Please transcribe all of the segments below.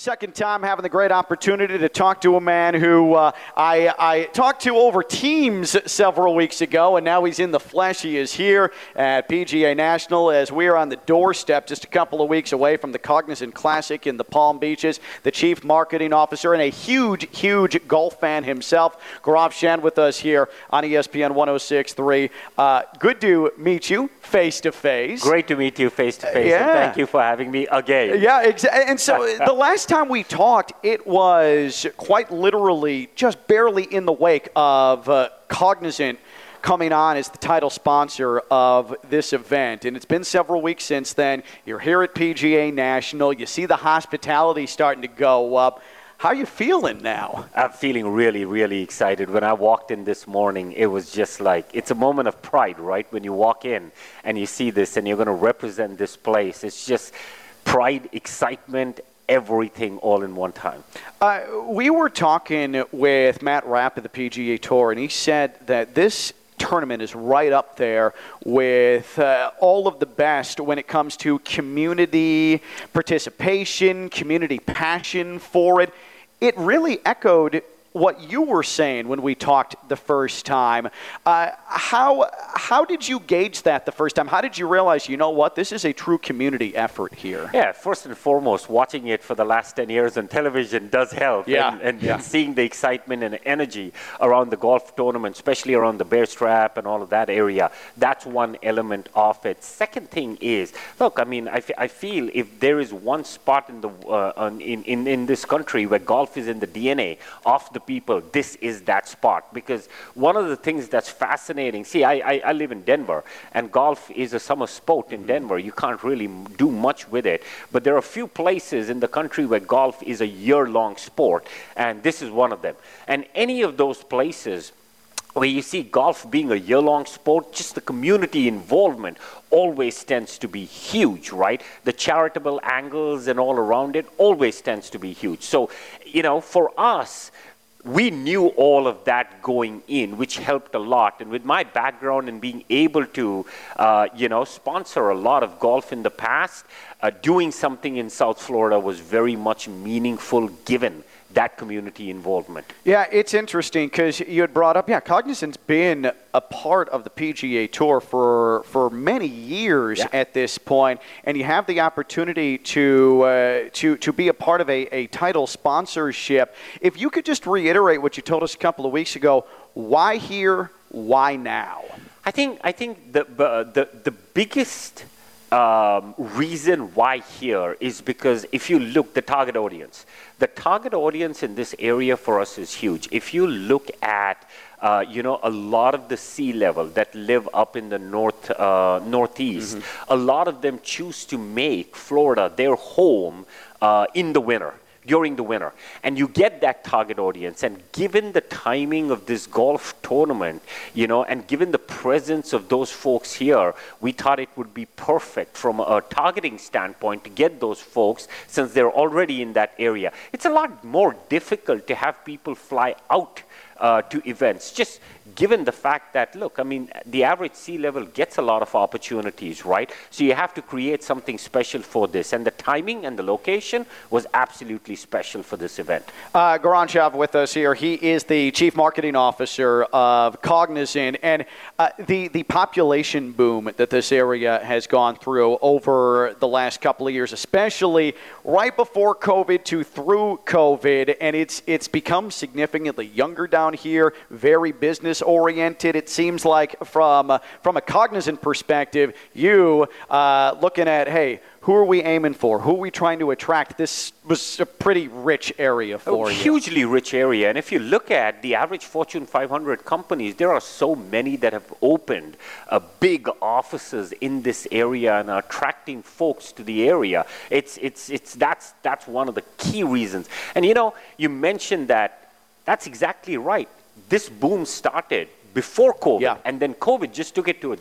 Second time having the great opportunity to talk to a man who I talked to over Teams several weeks ago, and now he's in the flesh. He is here at PGA National as we are on the doorstep just a couple of weeks away from the Cognizant Classic in the Palm Beaches. The chief marketing officer and a huge, huge golf fan himself, Gaurav Chand, with us here on ESPN 106.3. Good to meet you face-to-face. Great to meet you face-to-face, and thank you for having me again. Yeah, exactly. And so the last time we talked, it was quite literally just barely in the wake of Cognizant coming on as the title sponsor of this event. And it's been several weeks since then. You're here at PGA National. You see the hospitality starting to go up. How are you feeling now? I'm feeling really, really excited. When I walked in this morning, it was just like, it's a moment of pride, right? When you walk in and you see this and you're going to represent this place, it's just pride, excitement, everything all in one time. We were talking with Matt Rapp of the PGA Tour, and he said that this tournament is right up there with all of the best when it comes to community participation, community passion for it. It really echoed what you were saying when we talked the first time. How did you gauge that the first time? How did you realize, you know what, this is a true community effort here? Yeah, first and foremost, watching it for the last 10 years on television does help. Yeah. And seeing the excitement and energy around the golf tournament, especially around the Bear Strap and all of that area, that's one element of it. Second thing is, look, I mean, I feel if there is one spot in the in this country where golf is in the DNA of the people, this is that spot. Because one of the things that's fascinating, see, I live in Denver, and golf is a summer sport in Denver. You can't really do much with it. But there are a few places in the country where golf is a year-long sport, and this is one of them. And any of those places where you see golf being a year-long sport, just the community involvement always tends to be huge, right? The charitable angles and all around it always tends to be huge. So, you know, for us, we knew all of that going in, which helped a lot. And with my background and being able to, sponsor a lot of golf in the past, doing something in South Florida was very much meaningful given that community involvement. Yeah, it's interesting because you had brought up, Cognizant's been a part of the PGA Tour for many years at this point, and you have the opportunity to be a part of a title sponsorship. If you could just reiterate what you told us a couple of weeks ago, why here, why now? I think the biggest reason why here is because if you look, the target audience in this area for us is huge. If you look at a lot of the sea level that live up in the northeast, a lot of them choose to make Florida their home during the winter. And you get that target audience. And given the timing of this golf tournament, and given the presence of those folks here, we thought it would be perfect from a targeting standpoint to get those folks since they're already in that area. It's a lot more difficult to have people fly out to events, just given the fact that, the average sea level gets a lot of opportunities, right? So you have to create something special for this. And the timing and the location was absolutely special for this event. Gaurav Chand with us here. He is the Chief Marketing Officer of Cognizant. And the population boom that this area has gone through over the last couple of years, especially right before COVID to through COVID, and it's become significantly younger down here, very business-oriented. It seems like from a Cognizant perspective, you looking at, hey, who are we aiming for? Who are we trying to attract? This was a pretty rich area for you. Hugely rich area. And if you look at the average Fortune 500 companies, there are so many that have opened big offices in this area and are attracting folks to the area. That's one of the key reasons. And you mentioned that. That's exactly right. This boom started before COVID, and then COVID just took it to a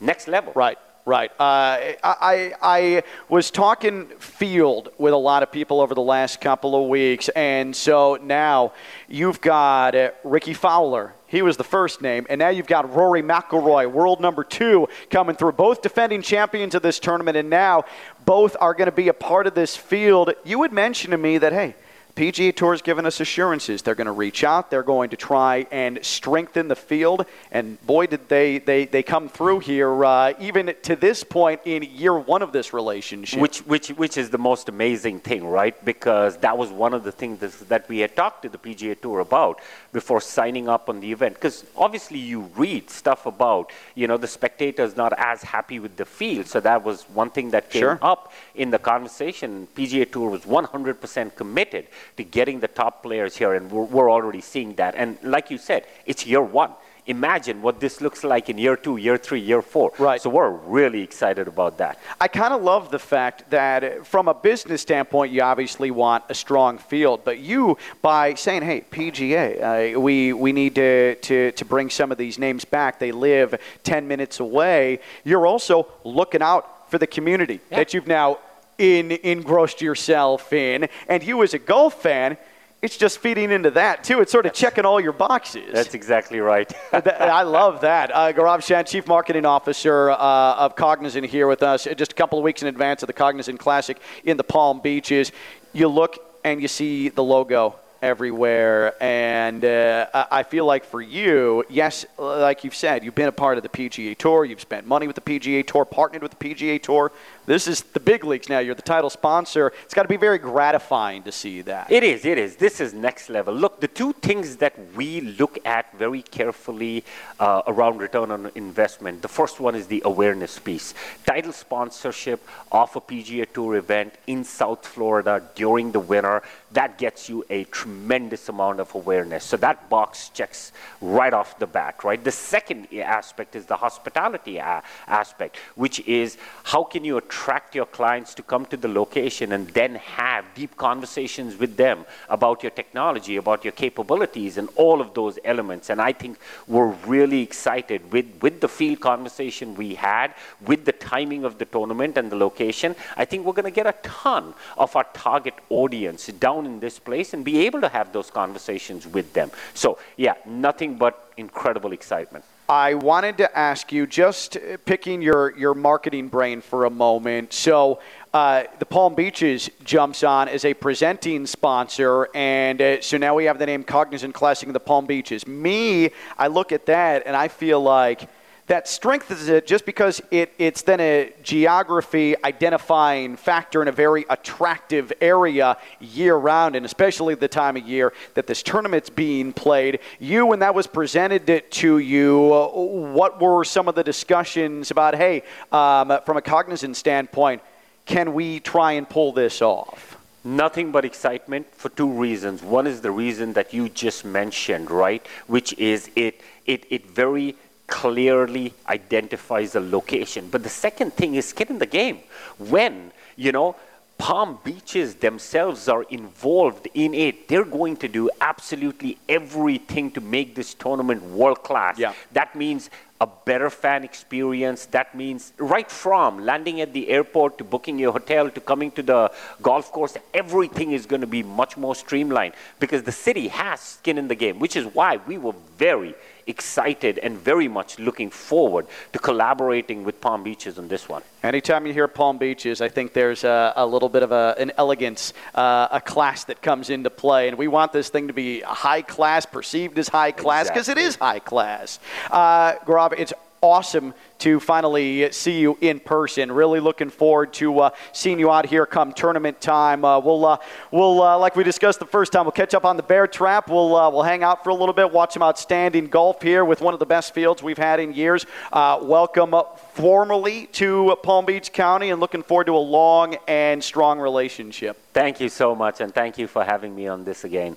next level. Right. I was talking field with a lot of people over the last couple of weeks, and so now you've got Ricky Fowler. He was the first name, and now you've got Rory McIlroy, world number 2, coming through, both defending champions of this tournament, and now both are going to be a part of this field. You had mentioned to me that, hey, PGA Tour's given us assurances. They're going to reach out. They're going to try and strengthen the field. And boy, did they come through here, even to this point in year one of this relationship. Which is the most amazing thing, right? Because that was one of the things that we had talked to the PGA Tour about before signing up on the event. Because obviously you read stuff about, you know, the spectators not as happy with the field. So that was one thing that came up in the conversation. PGA Tour was 100% committed to getting the top players here, and we're already seeing that. And like you said, it's year one. Imagine what this looks like in year two, year three, year four. Right. So we're really excited about that. I kind of love the fact that from a business standpoint, you obviously want a strong field, but you, by saying, hey, PGA, we need to bring some of these names back. They live 10 minutes away. You're also looking out for the community that you've now engrossed yourself in, and you as a golf fan, it's just feeding into that too. It's sort of checking all your boxes. That's exactly right. I love that. Gaurav Chand, Chief Marketing Officer of Cognizant, here with us just a couple of weeks in advance of the Cognizant Classic in the Palm Beaches. You look and you see the logo everywhere, and I feel like for you, yes, like you've said, you've been a part of the PGA Tour, you've spent money with the PGA Tour, partnered with the PGA Tour. This is the big leagues now. You're the title sponsor. It's got to be very gratifying to see that. It is. This is next level. Look, the two things that we look at very carefully around return on investment, the first one is the awareness piece. Title sponsorship of a PGA Tour event in South Florida during the winter, that gets you a tremendous amount of awareness. So that box checks right off the bat, right? The second aspect is the hospitality aspect, which is how can you attract your clients to come to the location and then have deep conversations with them about your technology, about your capabilities, and all of those elements. And I think we're really excited with the field conversation we had, with the timing of the tournament and the location. I think we're going to get a ton of our target audience down in this place and be able to have those conversations with them. So, yeah, nothing but incredible excitement. I wanted to ask you, just picking your marketing brain for a moment. So the Palm Beaches jumps on as a presenting sponsor, and so now we have the name Cognizant Classic in the Palm Beaches. I look at that, and I feel like that strengthens it just because it's then a geography identifying factor in a very attractive area year-round, and especially the time of year that this tournament's being played. You, when that was presented to you, what were some of the discussions about, hey, from a Cognizant standpoint, can we try and pull this off? Nothing but excitement for two reasons. One is the reason that you just mentioned, right, which is it very clearly identifies the location. But the second thing is skin in the game. When, you know, Palm Beaches themselves are involved in it, they're going to do absolutely everything to make this tournament world-class. Yeah. That means a better fan experience. That means right from landing at the airport to booking your hotel to coming to the golf course, everything is going to be much more streamlined because the city has skin in the game, which is why we were very excited and very much looking forward to collaborating with Palm Beaches on this one. Anytime you hear Palm Beaches, I think there's a little bit of an elegance, a class that comes into play, and we want this thing to be high class, perceived as high class, because It is high class. Gaurav, it's awesome to finally see you in person. Really looking forward to seeing you out here come tournament time. We'll like we discussed the first time, we'll catch up on the Bear Trap. We'll hang out for a little bit, watch some outstanding golf here with one of the best fields we've had in years. Welcome formally to Palm Beach County, and looking forward to a long and strong relationship. Thank you so much, and thank you for having me on this again.